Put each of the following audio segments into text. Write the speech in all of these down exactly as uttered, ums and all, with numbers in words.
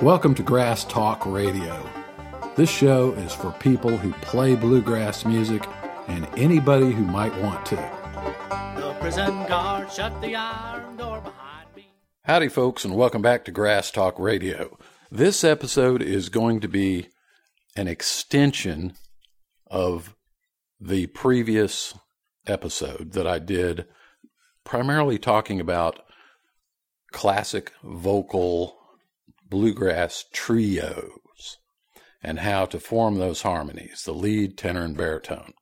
Welcome to Grass Talk Radio. This show is for people who play bluegrass music and anybody who might want to. The prison guard shut the iron door behind me. Howdy, folks, and welcome back to Grass Talk Radio. This episode is going to be an extension of the previous episode that I did, primarily talking about classic vocal bluegrass trios and how to form those harmonies, the lead, tenor, and baritone.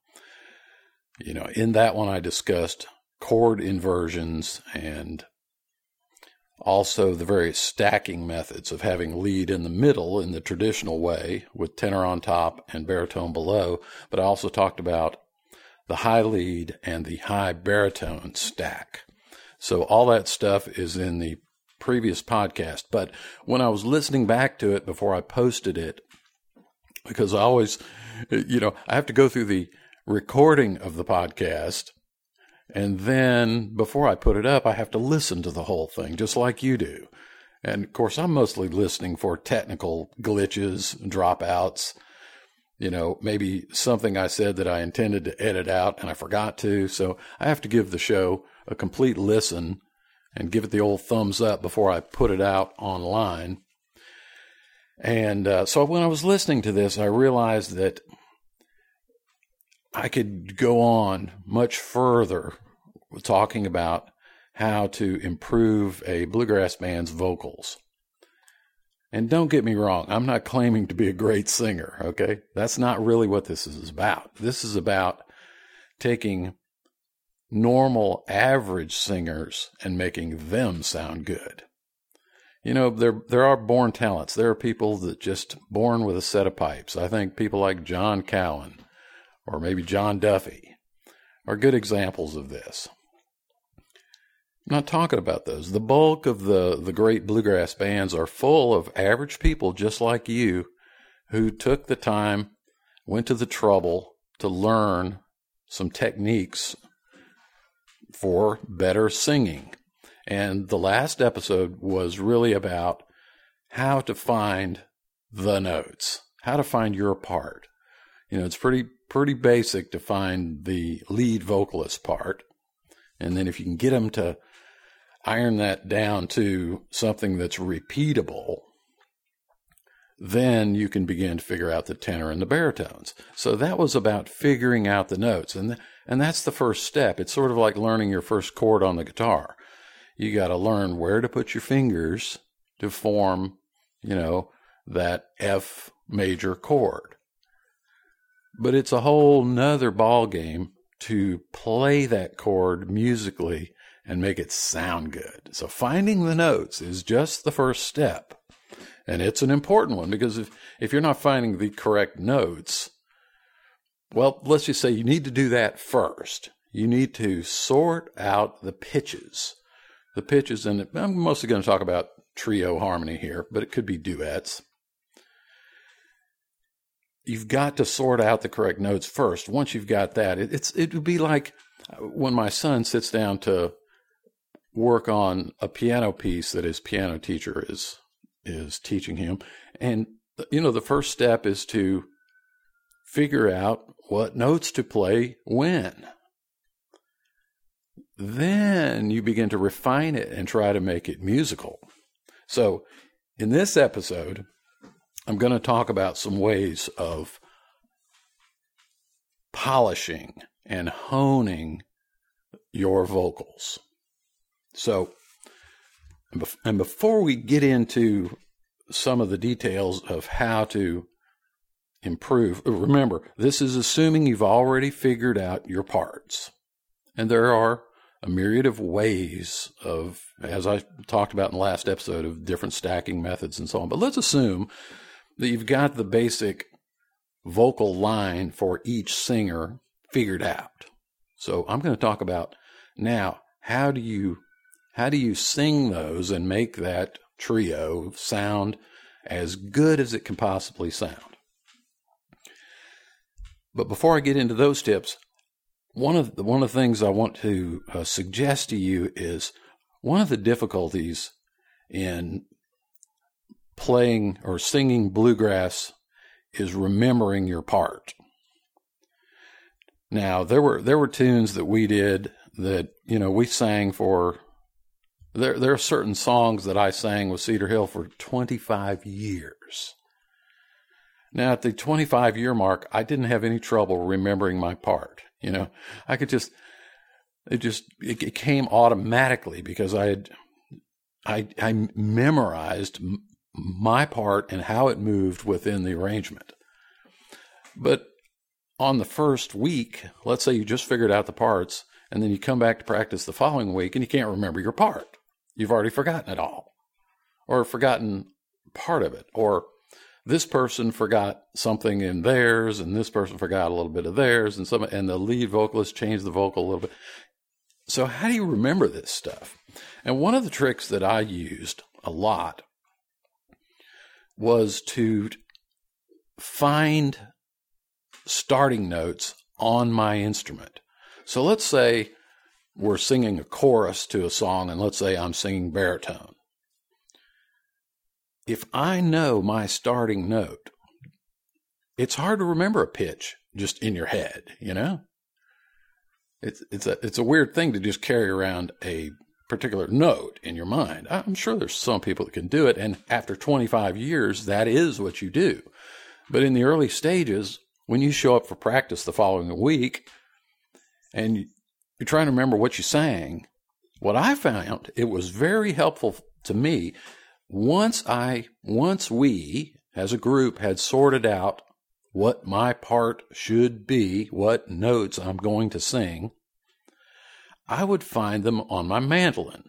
You know, in that one I discussed chord inversions and also the various stacking methods of having lead in the middle in the traditional way with tenor on top and baritone below, but I also talked about the high lead and the high baritone stack. So all that stuff is in the previous podcast, but when I was listening back to it before I posted it, because I always, you know, I have to go through the recording of the podcast, and then before I put it up, I have to listen to the whole thing, just like you do. And of course, I'm mostly listening for technical glitches, dropouts, you know, maybe something I said that I intended to edit out and I forgot to. So I have to give the show a complete listen and give it the old thumbs up before I put it out online. And uh, so when I was listening to this, I realized that I could go on much further talking about how to improve a bluegrass band's vocals. And don't get me wrong, I'm not claiming to be a great singer, okay? That's not really what this is about. This is about taking normal average singers and making them sound good. You know, there there are born talents. There are people that just born with a set of pipes. I think people like John Cowan or maybe John Duffy are good examples of this. I'm not talking about those. The bulk of the, the great bluegrass bands are full of average people just like you who took the time, went to the trouble to learn some techniques for better singing. And the last episode was really about how to find the notes, how to find your part. You know, it's pretty pretty basic to find the lead vocalist part. And then if you can get them to iron that down to something that's repeatable, then you can begin to figure out the tenor and the baritones. So that was about figuring out the notes. And th- and that's the first step. It's sort of like learning your first chord on the guitar. You got to learn where to put your fingers to form, you know, that F major chord. But it's a whole nother ball game to play that chord musically and make it sound good. So finding the notes is just the first step. And it's an important one because if, if you're not finding the correct notes, well, let's just say you need to do that first. You need to sort out the pitches. The pitches, and I'm mostly going to talk about trio harmony here, but it could be duets. You've got to sort out the correct notes first. Once you've got that, it, it's it would be like when my son sits down to work on a piano piece that his piano teacher is is teaching him. And, you know, the first step is to figure out what notes to play when. Then you begin to refine it and try to make it musical. So in this episode, I'm going to talk about some ways of polishing and honing your vocals. So And before we get into some of the details of how to improve, remember, this is assuming you've already figured out your parts. And there are a myriad of ways of, as I talked about in the last episode, of different stacking methods and so on. But let's assume that you've got the basic vocal line for each singer figured out. So I'm going to talk about now, how do you How do you sing those and make that trio sound as good as it can possibly sound? But before I get into those tips, one of the, one of the things I want to uh, suggest to you is one of the difficulties in playing or singing bluegrass is remembering your part. Now, there were there were tunes that we did that, you know, we sang for, there, there are certain songs that I sang with Cedar Hill for twenty-five years. Now, at the twenty-five-year mark, I didn't have any trouble remembering my part. You know, I could just, it just, it, it came automatically because I had, I, I memorized m- my part and how it moved within the arrangement. But on the first week, let's say you just figured out the parts, and then you come back to practice the following week, and you can't remember your part. You've already forgotten it all, or forgotten part of it, or this person forgot something in theirs, and this person forgot a little bit of theirs, and some, and the lead vocalist changed the vocal a little bit. So how do you remember this stuff? And one of the tricks that I used a lot was to find starting notes on my instrument. So let's say we're singing a chorus to a song, and let's say I'm singing baritone. If I know my starting note, it's hard to remember a pitch just in your head, you know? It's it's a it's a weird thing to just carry around a particular note in your mind. I'm sure there's some people that can do it, and after twenty-five years, that is what you do. But in the early stages, when you show up for practice the following week, and you're trying to remember what you sang, what I found, it was very helpful to me. Once I, once we as a group had sorted out what my part should be, what notes I'm going to sing, I would find them on my mandolin.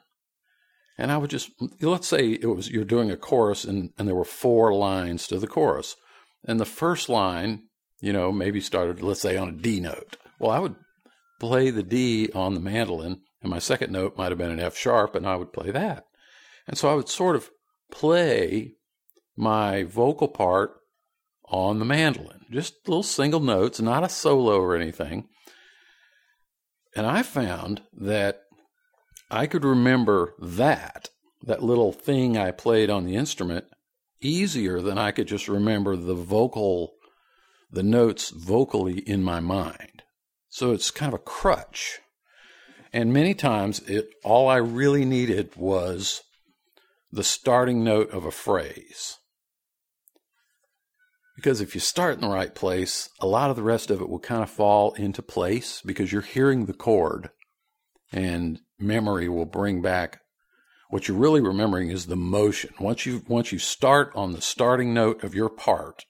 And I would just, let's say it was, you're doing a chorus and, and there were four lines to the chorus. And the first line, you know, maybe started, let's say on a D note. Well, I would play the D on the mandolin, and my second note might've been an F sharp, and I would play that. And so I would sort of play my vocal part on the mandolin, just little single notes, not a solo or anything. And I found that I could remember that, that little thing I played on the instrument easier than I could just remember the vocal, the notes vocally in my mind. So it's kind of a crutch. And many times it, all I really needed was the starting note of a phrase. Because if you start in the right place, a lot of the rest of it will kind of fall into place because you're hearing the chord, and memory will bring back what you're really remembering is the motion. Once you, once you start on the starting note of your part,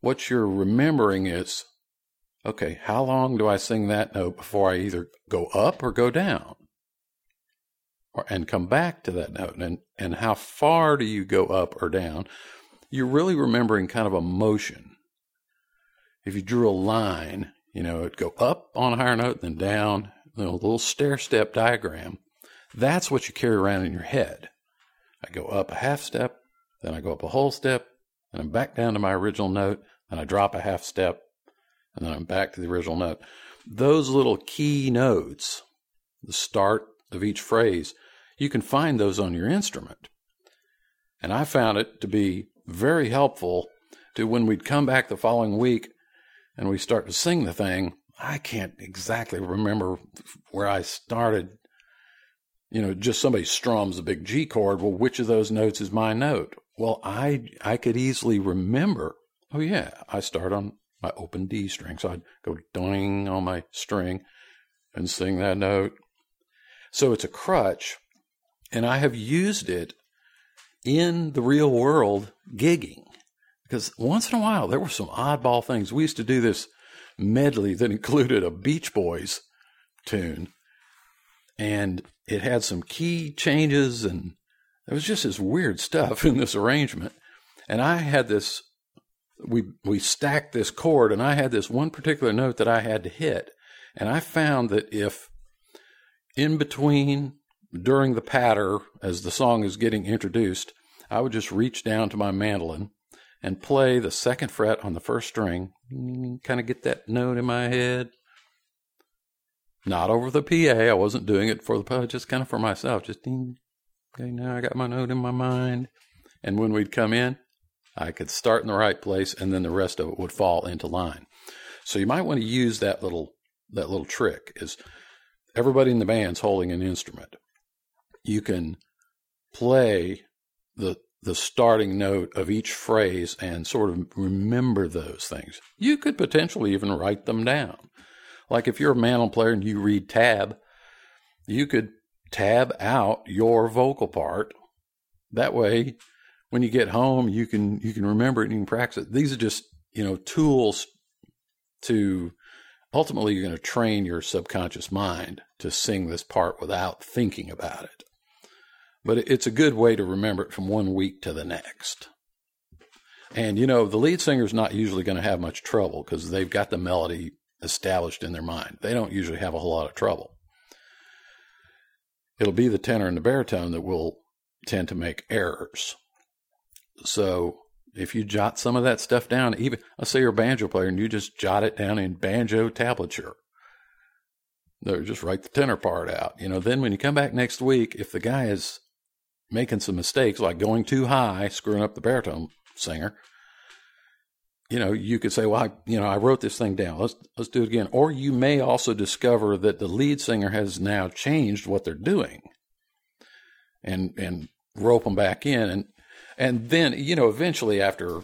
what you're remembering is, okay, how long do I sing that note before I either go up or go down? Or, and come back to that note, and and how far do you go up or down? You're really remembering kind of a motion. If you drew a line, you know, it'd go up on a higher note, then down, you know, a little stair-step diagram. That's what you carry around in your head. I go up a half step, then I go up a whole step, and I'm back down to my original note, and I drop a half step, and then I'm back to the original note. Those little key notes, the start of each phrase, you can find those on your instrument. And I found it to be very helpful to when we'd come back the following week and we start to sing the thing, I can't exactly remember where I started. You know, just somebody strums a big G chord. Well, which of those notes is my note? Well, I, I could easily remember, oh yeah, I start on my open D string. So I'd go doing on my string and sing that note. So it's a crutch, and I have used it in the real world gigging, because once in a while there were some oddball things. We used to do this medley that included a Beach Boys tune, and it had some key changes, and it was just this weird stuff in this arrangement. And I had this, we we stacked this chord, and I had this one particular note that I had to hit, and I found that if in between, during the patter, as the song is getting introduced, I would just reach down to my mandolin and play the second fret on the first string, kind of get that note in my head. Not over the P A. I wasn't doing it for the, just kind of for myself. Just, ding, okay, now I got my note in my mind. And when we'd come in, I could start in the right place, and then the rest of it would fall into line. So you might want to use that little that little trick is everybody in the band's holding an instrument. You can play the the starting note of each phrase and sort of remember those things. You could potentially even write them down. Like if you're a mandolin player and you read tab, you could tab out your vocal part. That way, when you get home, you can you can remember it and you can practice it. These are just, you know, tools to ultimately you're going to train your subconscious mind to sing this part without thinking about it. But it's a good way to remember it from one week to the next. And, you know, the lead singer's not usually going to have much trouble because they've got the melody established in their mind. They don't usually have a whole lot of trouble. It'll be the tenor and the baritone that will tend to make errors. So if you jot some of that stuff down, even let's say you're a banjo player and you just jot it down in banjo tablature. No, just write the tenor part out. You know, then when you come back next week, if the guy is making some mistakes, like going too high, screwing up the baritone singer, you know, you could say, well, I, you know, I wrote this thing down. Let's, let's do it again. Or you may also discover that the lead singer has now changed what they're doing and, and rope them back in. And, and then, you know, eventually after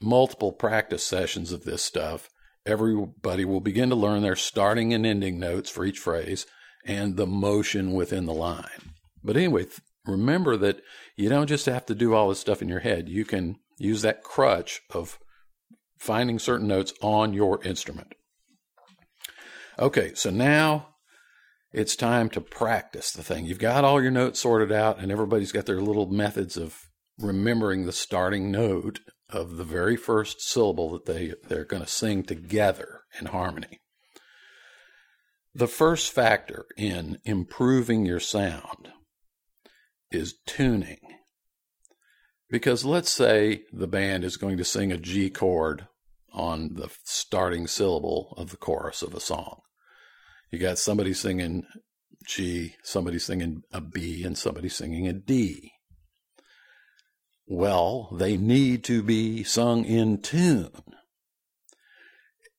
multiple practice sessions of this stuff, everybody will begin to learn their starting and ending notes for each phrase and the motion within the line. But anyway, th- remember that you don't just have to do all this stuff in your head. You can use that crutch of finding certain notes on your instrument. Okay, so now it's time to practice the thing. You've got all your notes sorted out, and everybody's got their little methods of remembering the starting note of the very first syllable that they, they're going to sing together in harmony. The first factor in improving your sound is tuning. Because let's say the band is going to sing a G chord on the starting syllable of the chorus of a song. You got somebody singing G, somebody singing a B, and somebody singing a D. Well, they need to be sung in tune.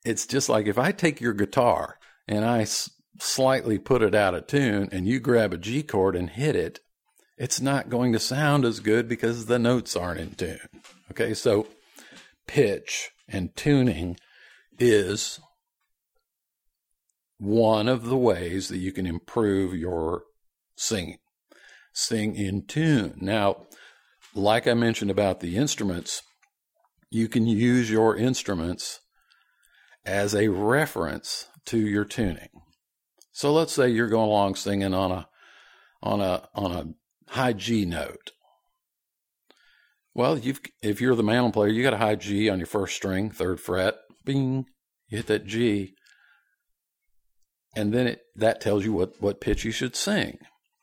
It's just like if I take your guitar and I s- slightly put it out of tune and you grab a G chord and hit it, it's not going to sound as good because the notes aren't in tune. Okay, so pitch and tuning is one of the ways that you can improve your singing. Sing in tune. Now, like I mentioned about the instruments, you can use your instruments as a reference to your tuning. So let's say you're going along singing on a on a on a high G note. Well, you've if you're the mandolin player, you got a high G on your first string, third fret, bing, you hit that G, and then it that tells you what, what pitch you should sing.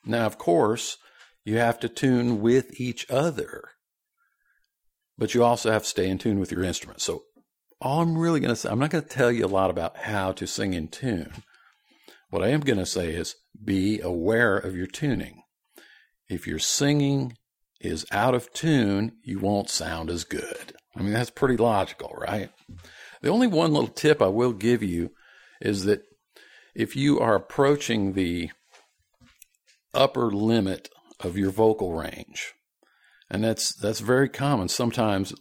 Now, of course, you have to tune with each other, but you also have to stay in tune with your instrument. So all I'm really going to say, I'm not going to tell you a lot about how to sing in tune. What I am going to say is be aware of your tuning. If your singing is out of tune, you won't sound as good. I mean, that's pretty logical, right? The only one little tip I will give you is that if you are approaching the upper limit of your vocal range. And that's that's very common. Sometimes,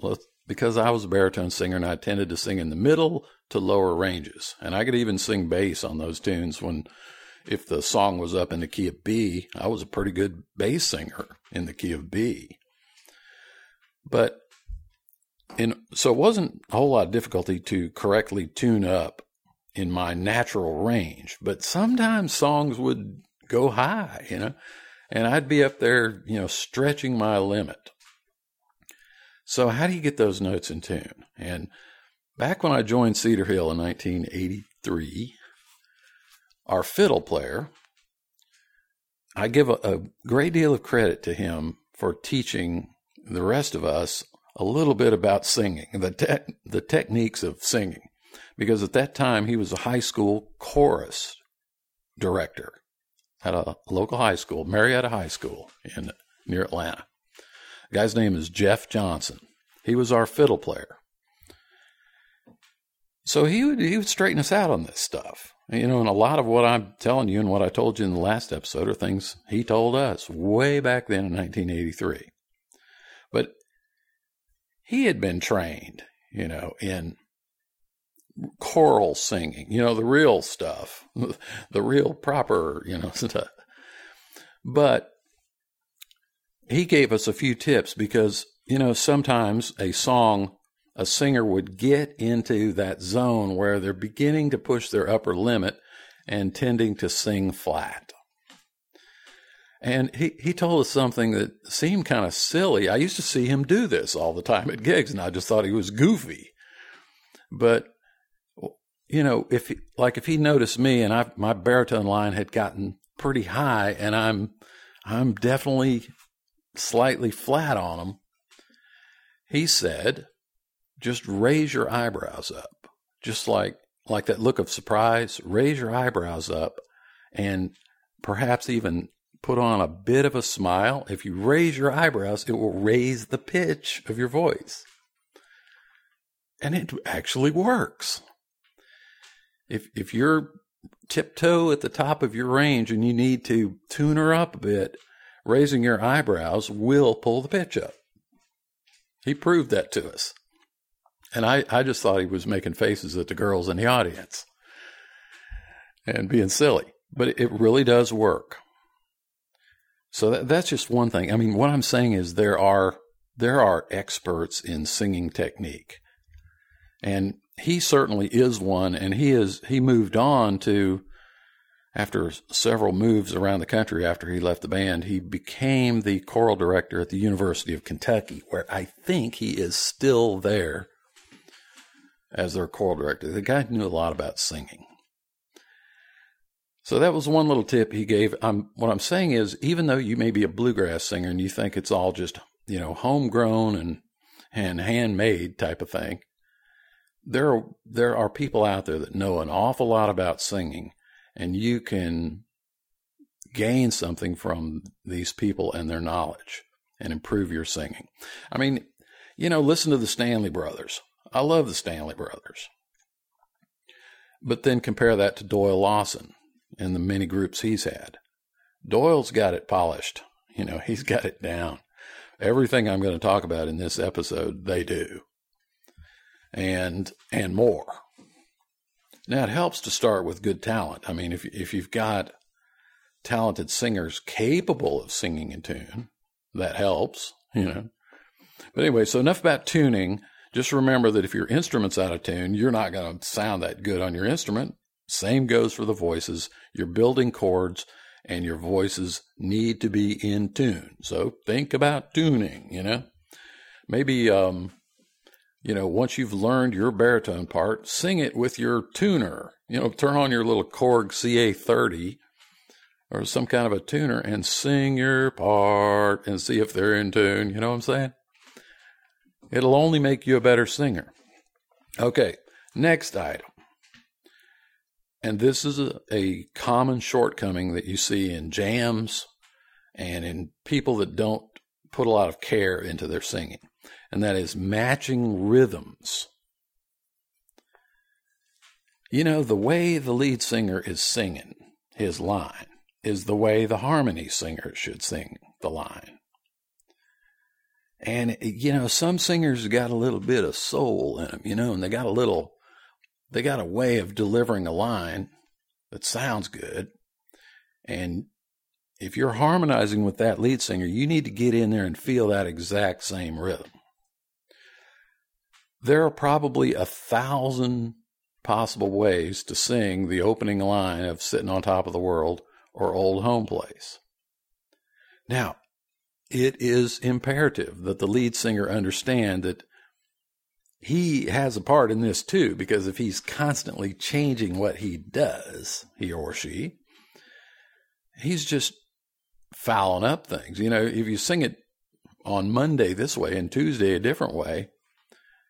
because I was a baritone singer and I tended to sing in the middle to lower ranges. And I could even sing bass on those tunes when, if the song was up in the key of B, I was a pretty good bass singer in the key of B. But, in, so it wasn't a whole lot of difficulty to correctly tune up in my natural range. But sometimes songs would go high, you know. And I'd be up there, you know, stretching my limit. So how do you get those notes in tune? And back when I joined Cedar Hill in nineteen eighty-three, our fiddle player, I give a, a great deal of credit to him for teaching the rest of us a little bit about singing, the te- the techniques of singing. Because at that time, he was a high school chorus director at a local high school, Marietta High School in near Atlanta. The guy's name is Jeff Johnson. He was our fiddle player. So he would he would straighten us out on this stuff. You know, and a lot of what I'm telling you and what I told you in the last episode are things he told us way back then in nineteen eighty-three. But he had been trained, you know, in choral singing, you know, the real stuff, the real proper, you know, stuff. But he gave us a few tips because, you know, sometimes a song a singer would get into that zone where they're beginning to push their upper limit and tending to sing flat. And he, he told us something that seemed kind of silly. I used to see him do this all the time at gigs, and I just thought he was goofy. But, you know, if he, like if he noticed me and I, my baritone line had gotten pretty high and I'm, I'm definitely slightly flat on him, he said, just raise your eyebrows up, just like, like that look of surprise, raise your eyebrows up and perhaps even put on a bit of a smile. If you raise your eyebrows, it will raise the pitch of your voice. And it actually works. If, if you're tiptoe at the top of your range and you need to tune her up a bit, raising your eyebrows will pull the pitch up. He proved that to us. And I, I just thought he was making faces at the girls in the audience and being silly. But it really does work. So that, that's just one thing. I mean, what I'm saying is there are there are experts in singing technique. And he certainly is one. And he is he moved on to, after several moves around the country after he left the band, he became the choral director at the University of Kentucky, where I think he is still there as their choral director. The guy knew a lot about singing. So that was one little tip he gave. I'm, what I'm saying is, even though you may be a bluegrass singer and you think it's all just, you know, homegrown and, and handmade type of thing, there are, there are people out there that know an awful lot about singing, and you can gain something from these people and their knowledge and improve your singing. I mean, you know, listen to the Stanley Brothers. I love the Stanley Brothers. But then compare that to Doyle Lawson and the many groups he's had. Doyle's got it polished. You know, he's got it down. Everything I'm going to talk about in this episode, they do. And and more. Now, it helps to start with good talent. I mean, if if you've got talented singers capable of singing in tune, that helps, you know. But anyway, so enough about tuning. Just remember that if your instrument's out of tune, you're not going to sound that good on your instrument. Same goes for the voices. You're building chords, and your voices need to be in tune. So think about tuning, you know. Maybe, um, you know, once you've learned your baritone part, sing it with your tuner. You know, turn on your little Korg C A thirty or some kind of a tuner and sing your part and see if they're in tune. You know what I'm saying? It'll only make you a better singer. Okay, next item. And this is a, a common shortcoming that you see in jams and in people that don't put a lot of care into their singing, and that is matching rhythms. You know, the way the lead singer is singing his line is the way the harmony singer should sing the line. And, you know, some singers got a little bit of soul in them, you know, and they got a little, they got a way of delivering a line that sounds good. And if you're harmonizing with that lead singer, you need to get in there and feel that exact same rhythm. There are probably a thousand possible ways to sing the opening line of Sitting on Top of the World or Old Home Place. Now, it is imperative that the lead singer understand that he has a part in this too, because if he's constantly changing what he does, he or she, he's just fouling up things. You know, if you sing it on Monday this way and Tuesday a different way,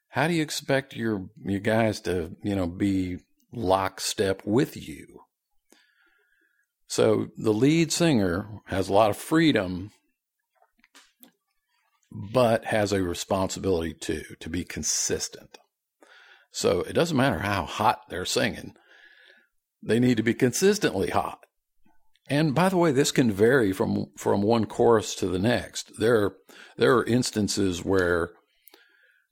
how do you expect your, your guys to, you know, be lockstep with you? So the lead singer has a lot of freedom but has a responsibility too, to be consistent. So it doesn't matter how hot they're singing. They need to be consistently hot. And by the way, this can vary from, from one chorus to the next. There, there are instances where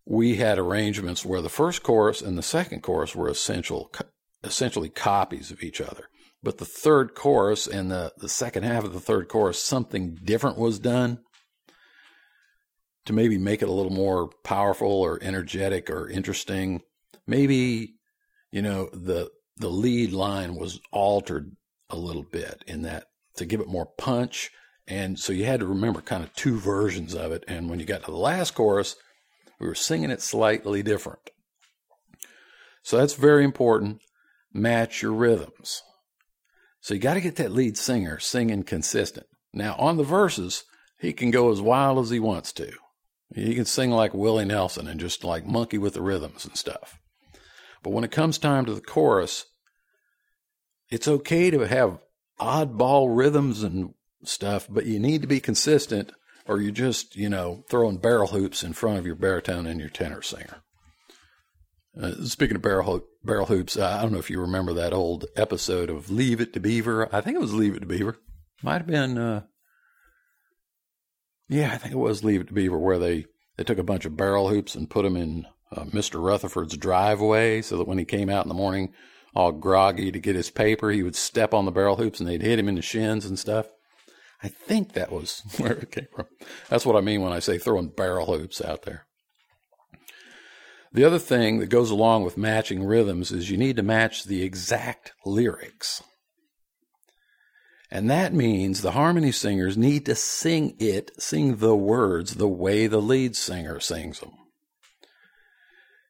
we had arrangements where the first chorus and the second chorus were essential, essentially copies of each other. But the third chorus and the, the second half of the third chorus, something different was done to maybe make it a little more powerful or energetic or interesting. Maybe, you know, the the lead line was altered a little bit in that to give it more punch. And so you had to remember kind of two versions of it. And when you got to the last chorus, we were singing it slightly different. So that's very important. Match your rhythms. So you got to get that lead singer singing consistent. Now on the verses, he can go as wild as he wants to. He can sing like Willie Nelson and just like monkey with the rhythms and stuff. But when it comes time to the chorus, it's okay to have oddball rhythms and stuff, but you need to be consistent or you're just, you know, throwing barrel hoops in front of your baritone and your tenor singer. Uh, speaking of barrel, ho- barrel hoops, uh, I don't know if you remember that old episode of Leave It to Beaver. I think it was Leave It to Beaver. Might have been, uh, yeah, I think it was Leave It to Beaver where they, they took a bunch of barrel hoops and put them in uh, Mister Rutherford's driveway so that when he came out in the morning all groggy to get his paper, he would step on the barrel hoops and they'd hit him in the shins and stuff. I think that was where it came from. That's what I mean when I say throwing barrel hoops out there. The other thing that goes along with matching rhythms is you need to match the exact lyrics. And that means the harmony singers need to sing it, sing the words the way the lead singer sings them.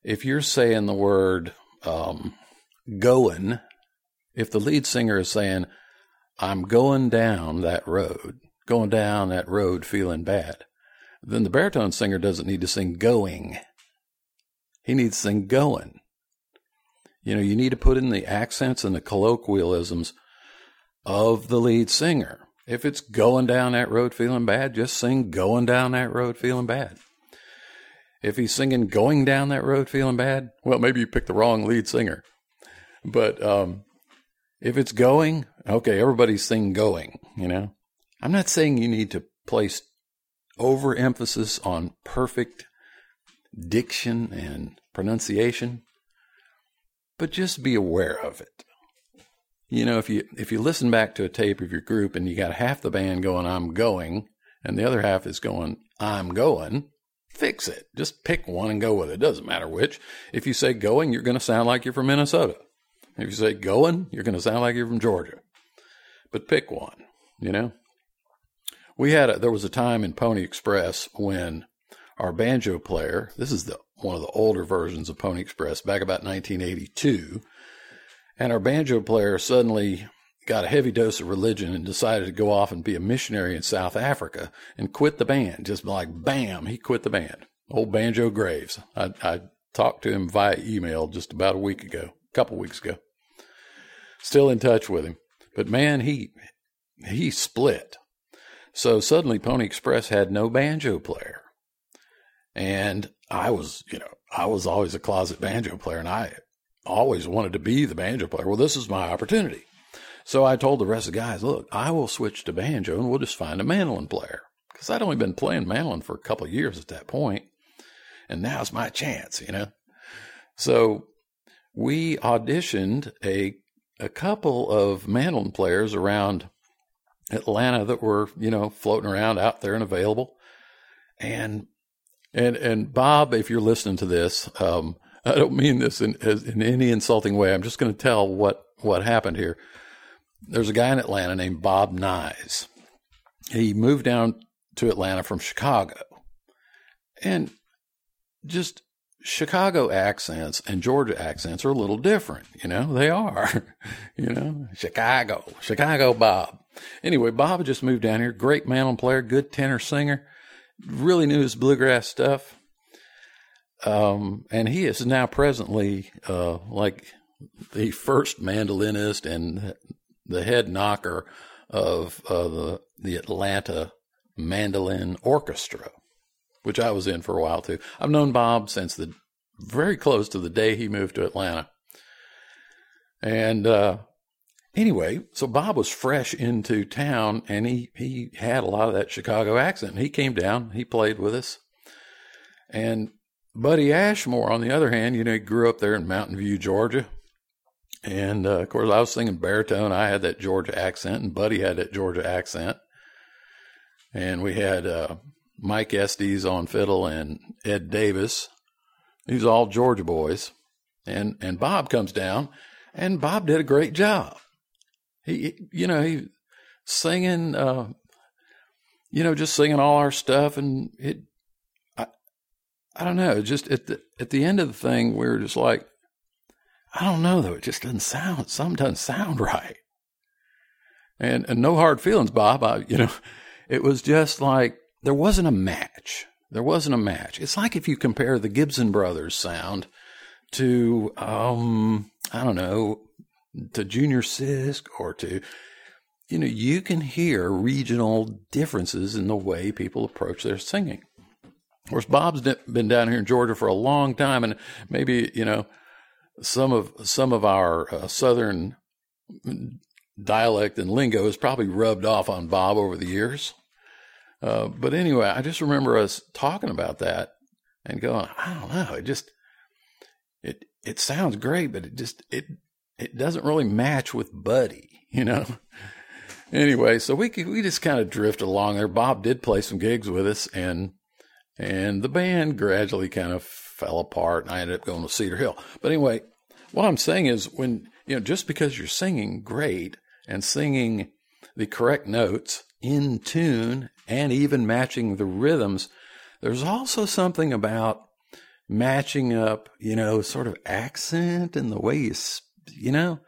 If you're saying the word um, going, if the lead singer is saying, I'm going down that road, going down that road feeling bad, then the baritone singer doesn't need to sing going. He needs to sing going. You know, you need to put in the accents and the colloquialisms of the lead singer. If it's going down that road feeling bad, just sing going down that road feeling bad. If he's singing going down that road feeling bad, well, maybe you picked the wrong lead singer. But um, if it's going, okay, everybody's singing going, you know. I'm not saying you need to place overemphasis on perfect diction and pronunciation, but just be aware of it. You know, if you if you listen back to a tape of your group and you got half the band going, I'm going, and the other half is going, I'm going, fix it. Just pick one and go with it. It doesn't matter which. If you say going, you're going to sound like you're from Minnesota. If you say going, you're going to sound like you're from Georgia. But pick one, you know. We had a, there was a time in Pony Express when our banjo player, this is the one of the older versions of Pony Express, back about nineteen eighty-two, and our banjo player suddenly got a heavy dose of religion and decided to go off and be a missionary in South Africa and quit the band. Just like, bam, he quit the band. Old Banjo Graves. I, I talked to him via email just about a week ago, a couple weeks ago. Still in touch with him. But, man, he he split. So suddenly Pony Express had no banjo player. And I was, you know, I was always a closet banjo player, and I always wanted to be the banjo player. Well, this is my opportunity. So I told the rest of the guys, look, I will switch to banjo, and we'll just find a mandolin player. Because I'd only been playing mandolin for a couple of years at that point, and now's my chance, you know. So we auditioned a a couple of mandolin players around Atlanta that were, you know, floating around out there and available, and And and Bob, if you're listening to this, um, I don't mean this in in any insulting way. I'm just going to tell what, what happened here. There's a guy in Atlanta named Bob Nyes. He moved down to Atlanta from Chicago. And just Chicago accents and Georgia accents are a little different. You know, they are. You know, Chicago, Chicago Bob. Anyway, Bob just moved down here. Great mandolin player, good tenor singer. Really knew his bluegrass stuff. Um, and he is now presently uh, like the first mandolinist and the head knocker of uh, the, the Atlanta Mandolin Orchestra. which I was in for a while too. I've known Bob since the very close to the day he moved to Atlanta. And uh, anyway, so Bob was fresh into town, and he, he had a lot of that Chicago accent. He came down, he played with us. And Buddy Ashmore, on the other hand, you know, he grew up there in Mountain View, Georgia. And, uh, of course, I was singing baritone. I had that Georgia accent, and Buddy had that Georgia accent. And we had uh, Mike Estes on fiddle and Ed Davis. These all Georgia boys. And and Bob comes down, and Bob did a great job. He, you know, he singing, uh, you know, just singing all our stuff. And it, I, I don't know, just at the, at the end of the thing, we were just like, I don't know, though. It just doesn't sound, something doesn't sound right. And and no hard feelings, Bob. I, you know, it was just like there wasn't a match. There wasn't a match. It's like if you compare the Gibson Brothers sound to, um, I don't know, to Junior Sisk or to, you know, you can hear regional differences in the way people approach their singing. Of course, Bob's been down here in Georgia for a long time, and maybe, you know, Some of some of our uh, southern dialect and lingo has probably rubbed off on Bob over the years. Uh, but anyway, I just remember us talking about that and going, I don't know, it just it it sounds great, but it just it it doesn't really match with Buddy, you know. Anyway, so we we just kind of drifted along there. Bob did play some gigs with us, and and the band gradually kind of fell apart, and I ended up going to Cedar Hill. But anyway, what I'm saying is, when, you know, just because you're singing great and singing the correct notes in tune and even matching the rhythms, there's also something about matching up, you know, sort of accent and the way you, you know,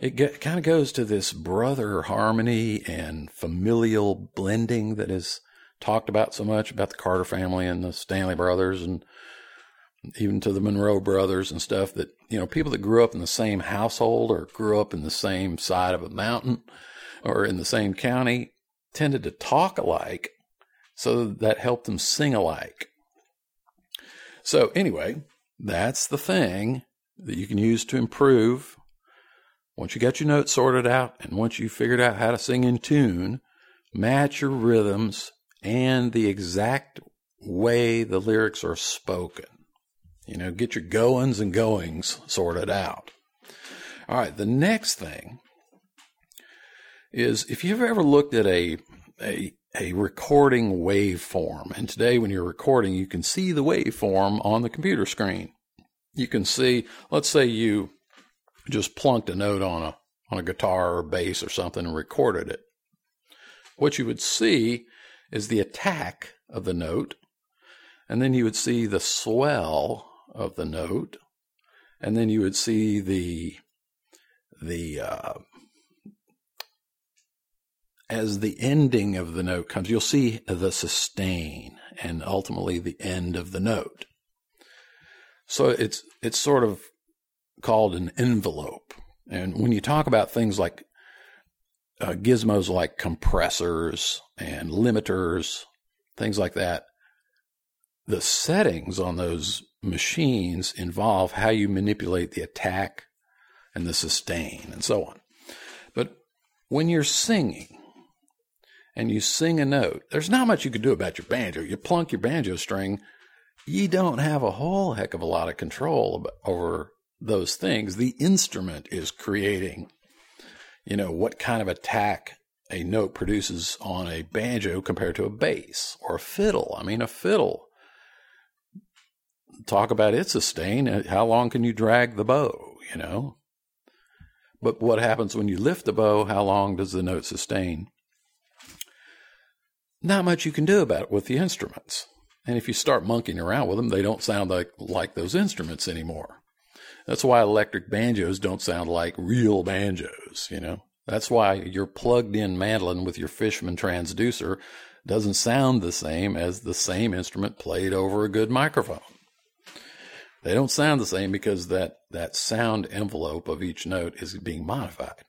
it, get, it kind of goes to this brother harmony and familial blending that is talked about so much about the Carter family and the Stanley Brothers and even to the Monroe Brothers and stuff, that, you know, people that grew up in the same household or grew up in the same side of a mountain or in the same county tended to talk alike. So that helped them sing alike. So anyway, that's the thing that you can use to improve. Once you got your notes sorted out and once you figured out how to sing in tune, match your rhythms and the exact way the lyrics are spoken. You know, get your goings and goings sorted out. All right, the next thing is, if you've ever looked at a a, a recording waveform, and today when you're recording, you can see the waveform on the computer screen. You can see, let's say you just plunked a note on a on a guitar or bass or something and recorded it. What you would see is the attack of the note, and then you would see the swell of the note, and then you would see the, the uh, as the ending of the note comes, you'll see the sustain and ultimately the end of the note. So it's, it's sort of called an envelope. And when you talk about things like uh, gizmos like compressors and limiters, things like that, the settings on those machines involve how you manipulate the attack and the sustain and so on. But when you're singing and you sing a note, there's not much you can do about your banjo. You plunk your banjo string. You don't have a whole heck of a lot of control over those things. The instrument is creating, you know, what kind of attack a note produces on a banjo compared to a bass or a fiddle. I mean, a fiddle. Talk about its sustain. How long can you drag the bow, you know? But what happens when you lift the bow? How long does the note sustain? Not much you can do about it with the instruments. And if you start monkeying around with them, they don't sound like, like those instruments anymore. That's why electric banjos don't sound like real banjos, you know? That's why your plugged-in mandolin with your Fishman transducer doesn't sound the same as the same instrument played over a good microphone. They don't sound the same because that, that sound envelope of each note is being modified.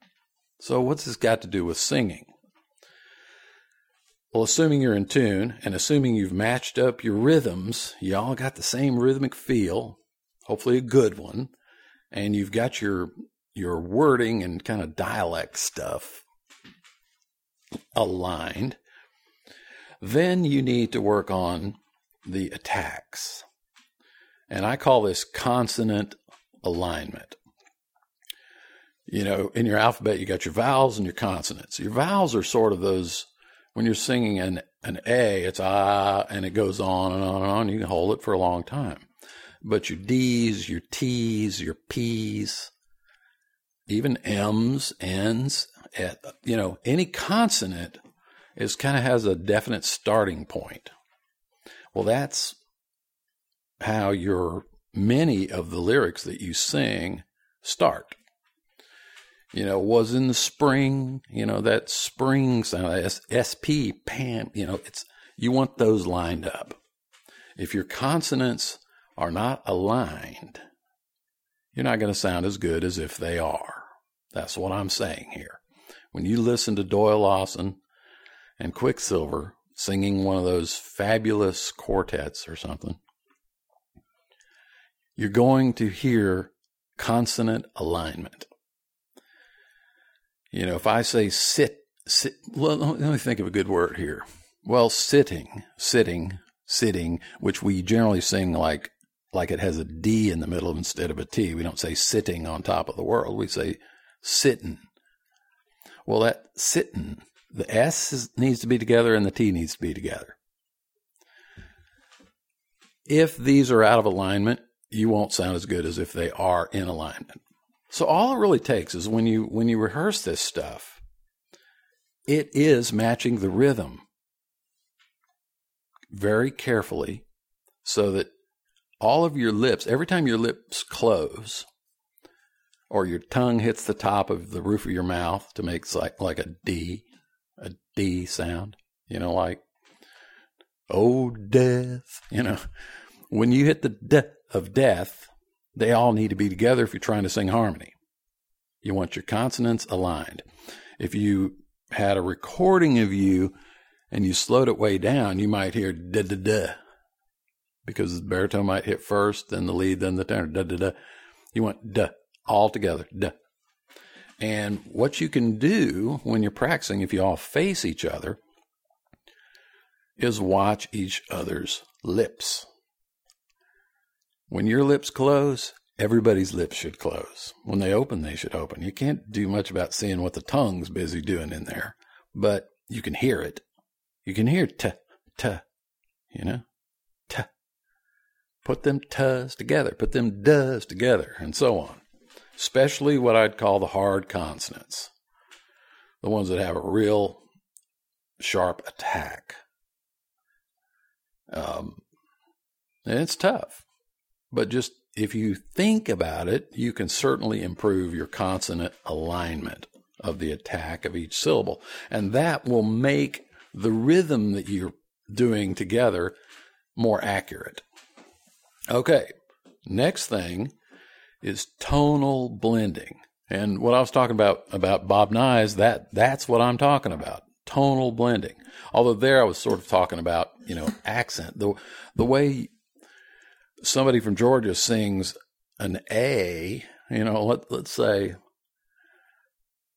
So what's this got to do with singing? Well, assuming you're in tune and assuming you've matched up your rhythms, y'all got the same rhythmic feel, hopefully a good one, and you've got your your wording and kind of dialect stuff aligned, then you need to work on the attacks. And I call this consonant alignment. You know, in your alphabet, you got your vowels and your consonants. Your vowels are sort of those, when you're singing an, an A, it's ah, and it goes on and on and on. You can hold it for a long time. But your D's, your T's, your P's, even M's, N's, you know, any consonant is kind of has a definite starting point. Well, that's how your many of the lyrics that you sing start. You know, was in the spring, you know, that spring sound, S P, Pam, you know, it's, you want those lined up. If your consonants are not aligned, you're not going to sound as good as if they are. That's what I'm saying here. When you listen to Doyle Lawson and Quicksilver singing one of those fabulous quartets or something, you're going to hear consonant alignment. You know, if I say sit, sit, let me think of a good word here. Well, sitting, sitting, sitting, which we generally sing like, like it has a D in the middle instead of a T. We don't say sitting on top of the world. We say sitting. Well, that sitting, the S is, needs to be together and the T needs to be together. If these are out of alignment, you won't sound as good as if they are in alignment. So all it really takes is when you when you rehearse this stuff, it is matching the rhythm very carefully so that all of your lips, every time your lips close or your tongue hits the top of the roof of your mouth to make like, like a D, a D sound, you know, like, oh, death, you know, when you hit the D of death, they all need to be together if you're trying to sing harmony. You want your consonants aligned. If you had a recording of you and you slowed it way down, you might hear da da da because the baritone might hit first, then the lead, then the tenor, da da da. You want da all together, da. And what you can do when you're practicing, if you all face each other, is watch each other's lips. When your lips close, everybody's lips should close. When they open, they should open. You can't do much about seeing what the tongue's busy doing in there, but you can hear it. You can hear t, t, you know, t. Put them t's together, put them d's together, and so on. Especially what I'd call the hard consonants, the ones that have a real sharp attack. Um, and it's tough. But just if you think about it, you can certainly improve your consonant alignment of the attack of each syllable. And that will make the rhythm that you're doing together more accurate. Okay, next thing is tonal blending. And what I was talking about, about Bob Nyes, that, that's what I'm talking about, tonal blending. Although there I was sort of talking about, you know, accent, the the way somebody from Georgia sings an A, you know, let, let's say,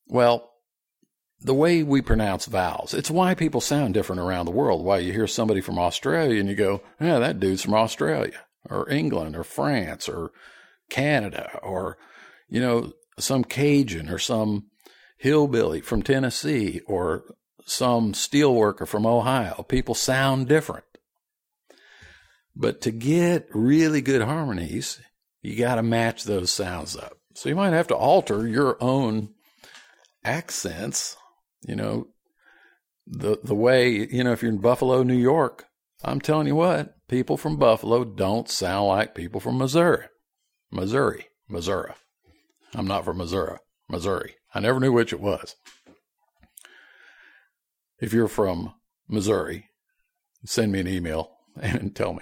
well, the way we pronounce vowels, it's why people sound different around the world. Why you hear somebody from Australia and you go, yeah, that dude's from Australia or England or France or Canada or, you know, some Cajun or some hillbilly from Tennessee or some steelworker from Ohio. People sound different. But to get really good harmonies, you got to match those sounds up. So you might have to alter your own accents, you know, the the way, you know, if you're in Buffalo, New York, I'm telling you what, people from Buffalo don't sound like people from Missouri. Missouri, Missouri. I'm not from Missouri, Missouri. I never knew which it was. If you're from Missouri, send me an email and tell me.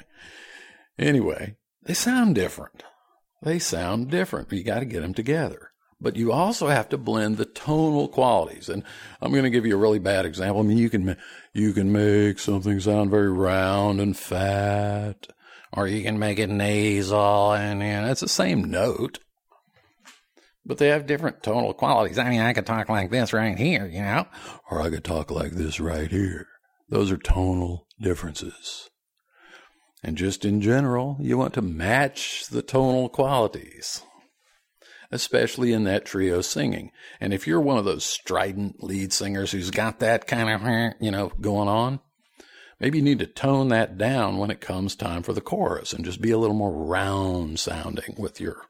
Anyway, they sound different. They sound different. You got to get them together. but you also have to blend the tonal qualities. And I'm going to give you a really bad example. I mean, you can you can make something sound very round and fat, or you can make it nasal, and you know, it's the same note, but they have different tonal qualities. I mean, I could talk like this right here, you know, or I could talk like this right here. Those are tonal differences. And just in general, you want to match the tonal qualities, especially in that trio singing. And if you're one of those strident lead singers who's got that kind of, you know, going on, maybe you need to tone that down when it comes time for the chorus and just be a little more round sounding with your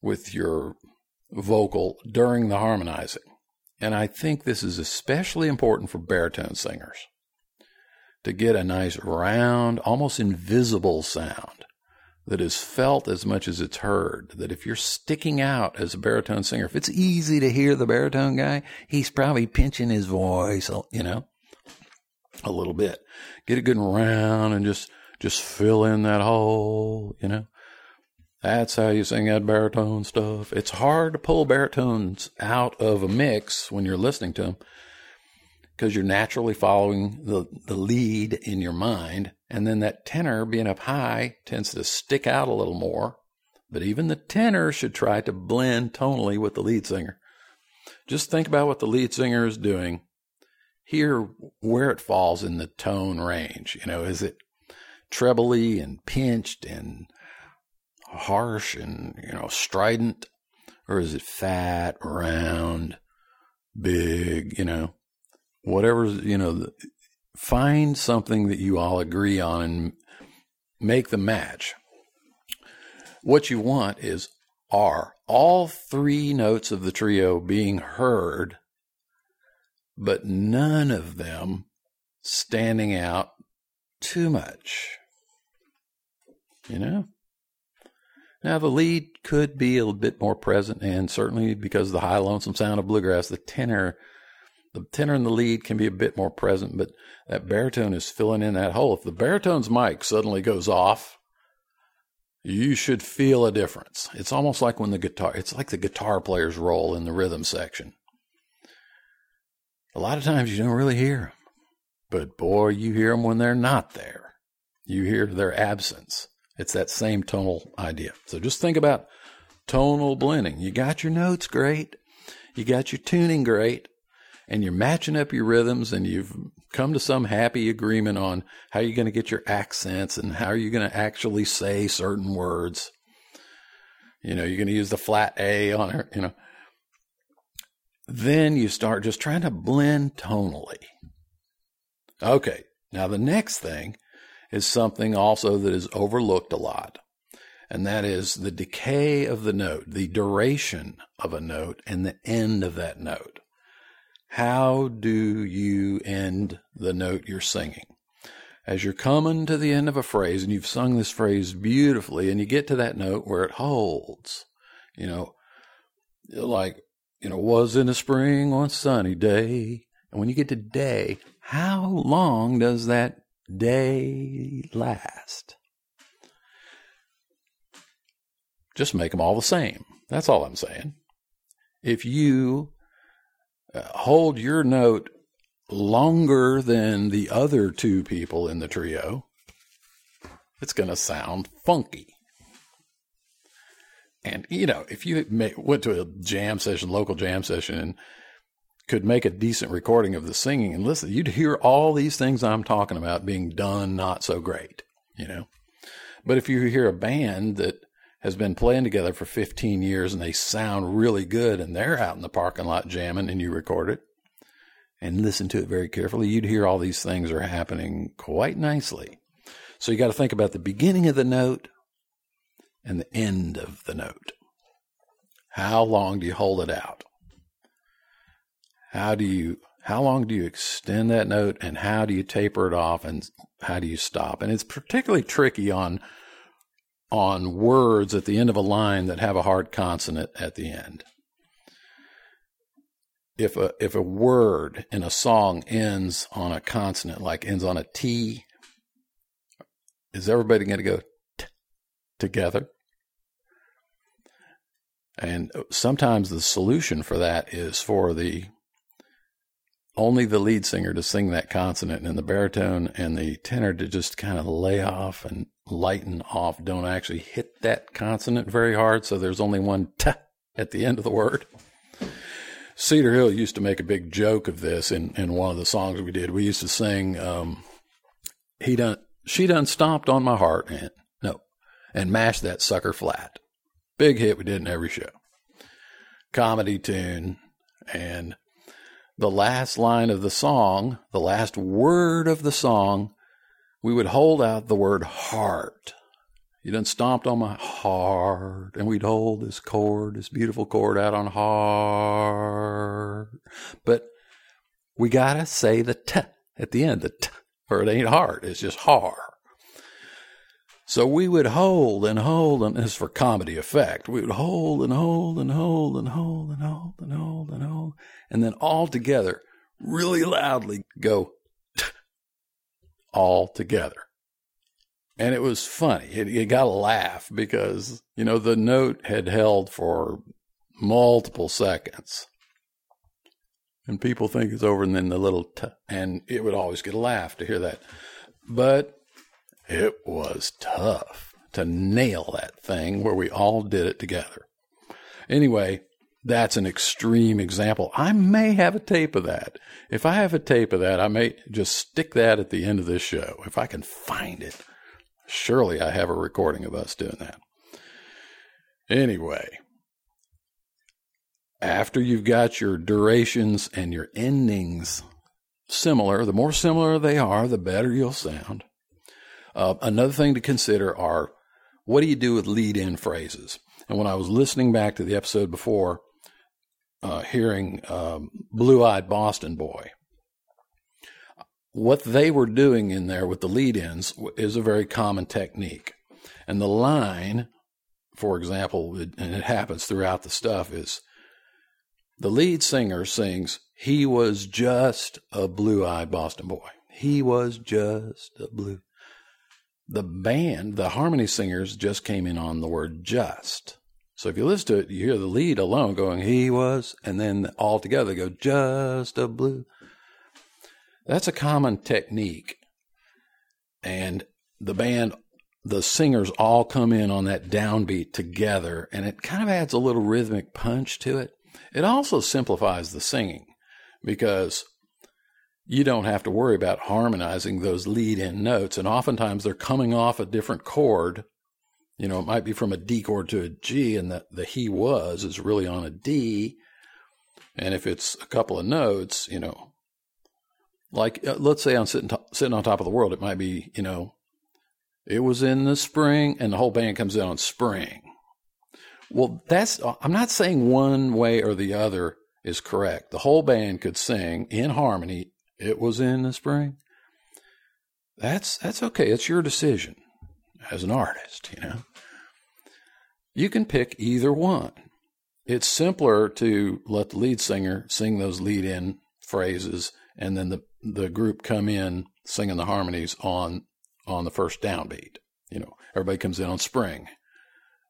with your vocal during the harmonizing. And I think this is especially important for baritone singers, to get a nice round, almost invisible sound that is felt as much as it's heard. That if you're sticking out as a baritone singer, if it's easy to hear the baritone guy, he's probably pinching his voice, you know, a little bit. Get it good and round and just, just fill in that hole, you know. That's how you sing that baritone stuff. It's hard to pull baritones out of a mix when you're listening to them, because you're naturally following the, the lead in your mind. And then that tenor being up high tends to stick out a little more. But even the tenor should try to blend tonally with the lead singer. Just think about what the lead singer is doing. Hear where it falls in the tone range. You know, is it trebly and pinched and harsh and, you know, strident? Or is it fat, round, big, you know? Whatever, you know, find something that you all agree on and make the match. What you want is are all three notes of the trio being heard, but none of them standing out too much, you know? Now, the lead could be a little bit more present, and certainly because of the high lonesome sound of bluegrass, the tenor... The tenor and the lead can be a bit more present, but that baritone is filling in that hole. If the baritone's mic suddenly goes off, you should feel a difference. It's almost like when the guitar, it's like the guitar player's role in the rhythm section. A lot of times you don't really hear them, but boy, you hear them when they're not there. You hear their absence. It's that same tonal idea. So just think about tonal blending. You got your notes great. You got your tuning great. And you're matching up your rhythms, and you've come to some happy agreement on how you're going to get your accents and how you're going to actually say certain words. You know, you're going to use the flat A on her, you know. Then you start just trying to blend tonally. Okay, now the next thing is something also that is overlooked a lot, and that is the decay of the note, the duration of a note, and the end of that note. How do you end the note you're singing? As you're coming to the end of a phrase, and you've sung this phrase beautifully, and you get to that note where it holds, you know, like, you know, was in a spring on sunny day. And when you get to day, how long does that day last? Just make them all the same. That's all I'm saying. If you hold your note longer than the other two people in the trio, it's going to sound funky. And, you know, if you went to a jam session, local jam session, and could make a decent recording of the singing and listen, you'd hear all these things I'm talking about being done not so great, you know. But if you hear a band that has been playing together for fifteen years and they sound really good and they're out in the parking lot jamming and you record it and listen to it very carefully, you'd hear all these things are happening quite nicely. So you got to think about the beginning of the note and the end of the note. How long do you hold it out? How do you, how long do you extend that note, and how do you taper it off, and how do you stop? And it's particularly tricky on on words at the end of a line that have a hard consonant at the end. If a, if a word in a song ends on a consonant, like ends on a T, is everybody going to go t together? And sometimes the solution for that is for the only the lead singer to sing that consonant, and the baritone and the tenor to just kind of lay off and lighten off, don't actually hit that consonant very hard, so there's only one t at the end of the word. Cedar Hill used to make a big joke of this in, in one of the songs we did. We used to sing, um, he done, she done stomped on my heart, and no, and mashed that sucker flat. Big hit we did in every show. Comedy tune, and the last line of the song, the last word of the song, we would hold out the word heart. You done stomped on my heart, and we'd hold this chord, this beautiful chord out on heart. But we got to say the t at the end, the t, or it ain't heart, it's just har. So we would hold and hold, and this is for comedy effect. We would hold and hold and hold and hold and hold and hold and hold, and then all together, really loudly go t- all together. And it was funny. It, it got a laugh because, you know, the note had held for multiple seconds. And people think it's over, and then the little t, and it would always get a laugh to hear that. But it was tough to nail that thing where we all did it together. Anyway, that's an extreme example. I may have a tape of that. If I have a tape of that, I may just stick that at the end of this show. If I can find it, surely I have a recording of us doing that. Anyway, after you've got your durations and your endings similar, the more similar they are, the better you'll sound. Uh, another thing to consider are, what do you do with lead-in phrases? And when I was listening back to the episode before, uh, hearing um, Blue-Eyed Boston Boy, what they were doing in there with the lead-ins is a very common technique. And the line, for example, it, and it happens throughout the stuff, is the lead singer sings, "He was just a blue-eyed Boston boy. He was just a blue." The band, the harmony singers, just came in on the word just. So if you listen to it, you hear the lead alone going, "He was," and then all together go, "Just a blue." That's a common technique. And the band, the singers all come in on that downbeat together, and it kind of adds a little rhythmic punch to it. It also simplifies the singing because you don't have to worry about harmonizing those lead-in notes, and oftentimes they're coming off a different chord. You know, it might be from a D chord to a G, and the, the "he was" is really on a D. And if it's a couple of notes, you know, like uh, let's say on sitting, to- sitting on Top of the World, it might be, you know, "It was in the spring," and the whole band comes in on "spring." Well, that's I'm not saying one way or the other is correct. The whole band could sing in harmony, "It was in the spring." That's that's okay. It's your decision as an artist, you know. You can pick either one. It's simpler to let the lead singer sing those lead-in phrases, and then the, the group come in singing the harmonies on on the first downbeat. You know, everybody comes in on "spring."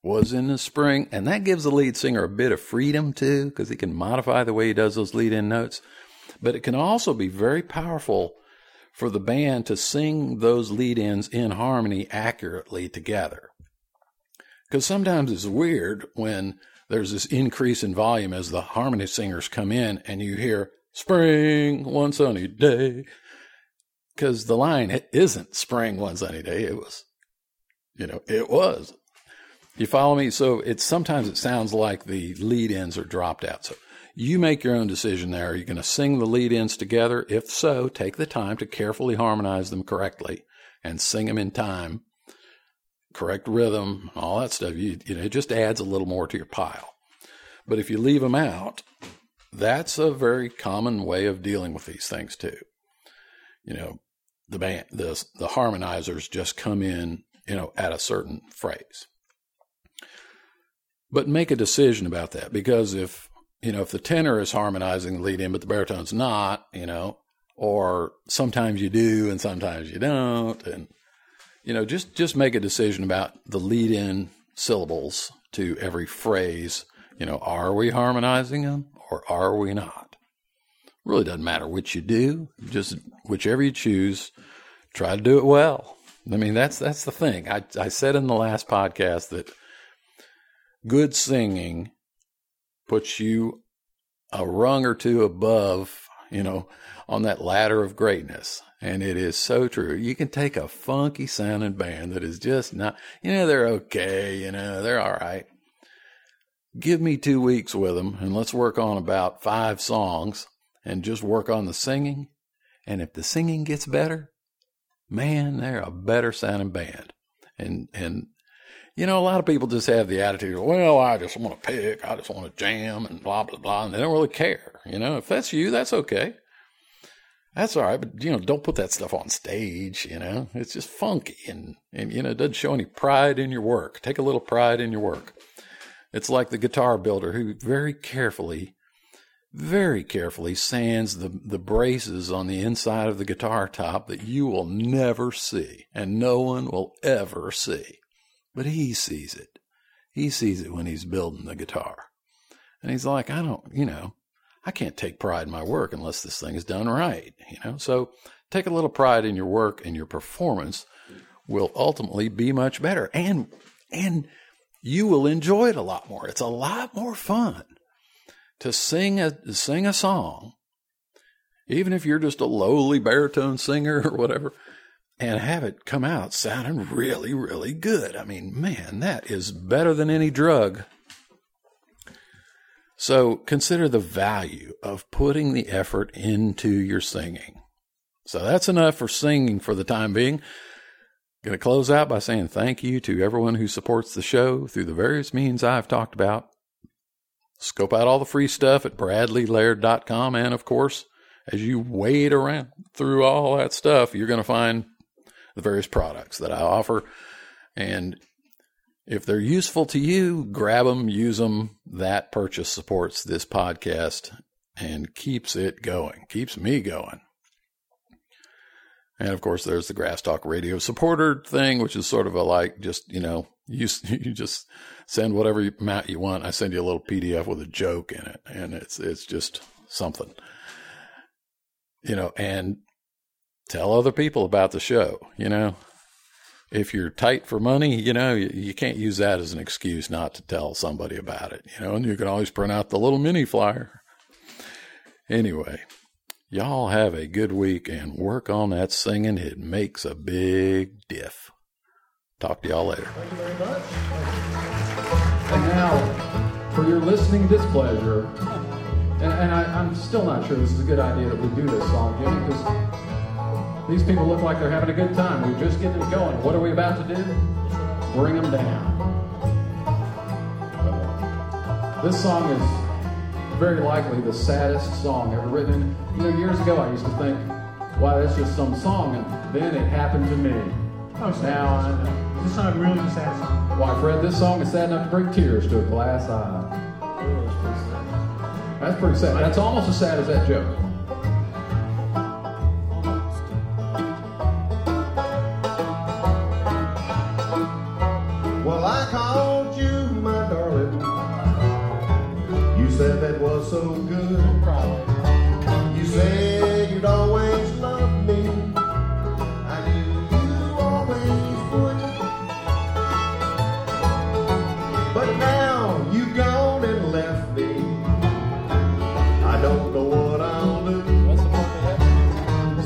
"Was in the spring," and that gives the lead singer a bit of freedom too, because he can modify the way he does those lead-in notes. But it can also be very powerful for the band to sing those lead-ins in harmony accurately together. Because sometimes it's weird when there's this increase in volume as the harmony singers come in and you hear "spring one sunny day," because the line isn't "spring one sunny day." It was, you know, "it was." You follow me? So it's sometimes it sounds like the lead-ins are dropped out. So you make your own decision there. Are you going to sing the lead-ins together? If so, take the time to carefully harmonize them correctly and sing them in time, correct rhythm, all that stuff. You, you know, it just adds a little more to your pile. But if you leave them out, that's a very common way of dealing with these things too. You know, the band, the, the harmonizers just come in, you know, at a certain phrase. But make a decision about that, because if You know, if the tenor is harmonizing the lead in, but the baritone's not, you know, or sometimes you do and sometimes you don't. And, you know, just, just make a decision about the lead in syllables to every phrase You know, are we harmonizing them or are we not? Really doesn't matter which you do, just whichever you choose, try to do it well. I mean, that's that's the thing. I, I said in the last podcast that good singing puts you a rung or two above, you know, on that ladder of greatness. And it is so true. You can take a funky sounding band that is just not, you know, they're okay, you know, they're all right. Give me two weeks with them and let's work on about five songs and just work on the singing. And if the singing gets better, man, they're a better sounding band. And, and, you know, a lot of people just have the attitude, well, I just want to pick, I just want to jam and blah, blah, blah. And they don't really care. You know, if that's you, that's okay. That's all right, but, you know, don't put that stuff on stage, you know. It's just funky, and, and, you know, it doesn't show any pride in your work. Take a little pride in your work. It's like the guitar builder who very carefully, very carefully sands the, the braces on the inside of the guitar top that you will never see, and no one will ever see. But he sees it. He sees it when he's building the guitar. And he's like, I don't, you know. I can't take pride in my work unless this thing is done right, you know? So take a little pride in your work, and your performance will ultimately be much better. And, and you will enjoy it a lot more. It's a lot more fun to sing a, to sing a song, even if you're just a lowly baritone singer or whatever, and have it come out sounding really, really good. I mean, man, that is better than any drug. So consider the value of putting the effort into your singing. So that's enough for singing for the time being. I'm going to close out by saying thank you to everyone who supports the show through the various means I've talked about. Scope out all the free stuff at bradley laird dot com. And of course, as you wade around through all that stuff, you're going to find the various products that I offer. And if they're useful to you, grab them, use them. That purchase supports this podcast and keeps it going, keeps me going. And of course, there's the Grass Talk Radio supporter thing, which is sort of a like, just, you know, you, you just send whatever amount you want. I send you a little P D F with a joke in it, and it's it's just something, you know, and tell other people about the show, you know. If you're tight for money, you know, you, you can't use that as an excuse not to tell somebody about it, you know, and you can always print out the little mini flyer. Anyway, y'all have a good week and work on that singing. It makes a big diff. Talk to y'all later. Thank you very much. And now, for your listening displeasure, and, and I, I'm still not sure this is a good idea that we do this song, Jimmy, because these people look like they're having a good time. We're just getting it going. What are we about to do? Bring them down. This song is very likely the saddest song ever written. You know, years ago I used to think, wow, that's just some song, and then it happened to me. Oh, sad. Now I know. This song really is a sad song. Why, Fred, this song is sad enough to bring tears to a glass eye. Oh, that's pretty sad. That's pretty sad. That's almost as sad as that joke. So good. You said you'd always love me. I knew you always would. But now you've gone and left me. I don't know what I'll do.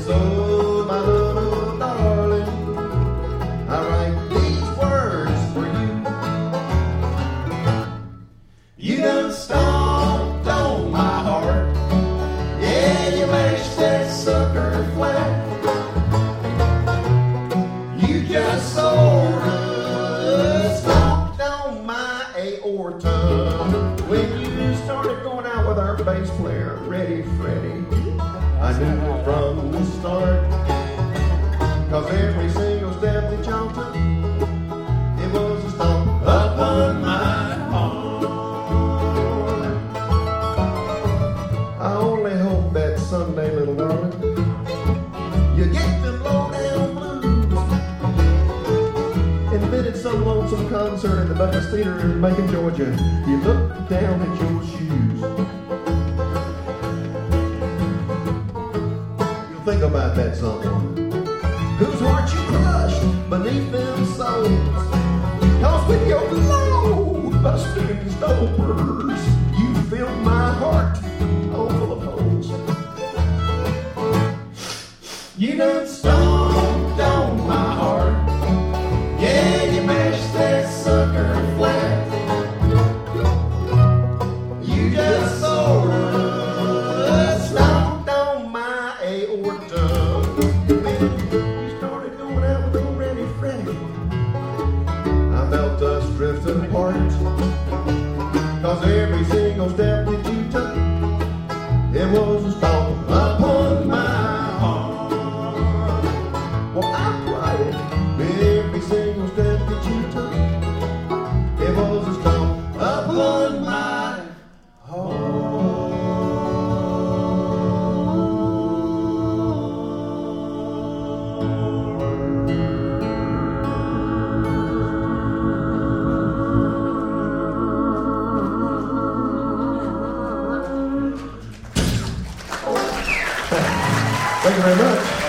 So, my little darling, I write these words for you. You don't stop. Bass player, ready, Freddy. I knew from the start, cause every single step that y'all took, it was a stomp up on my heart. I only hope that someday, little darling, you get them low-down blues. Invented some lonesome concert at the Buckley's Theater in Macon, Georgia. You look down at your shoes. You think about that someone whose heart you crushed beneath them souls. Cause with your load by spitting stoppers, you filled my heart all full of holes. You done stomped on my heart. Yeah, you mashed that sucker flat. You just sort of stomped on my aorta. Man, you started going out with old Randy Freddy. I felt us drifting apart. Cause every single step that you took, it was a stomp upon my heart. Well, I cried it. Single step that you took, it was a stomp upon my heart. Thank you very much.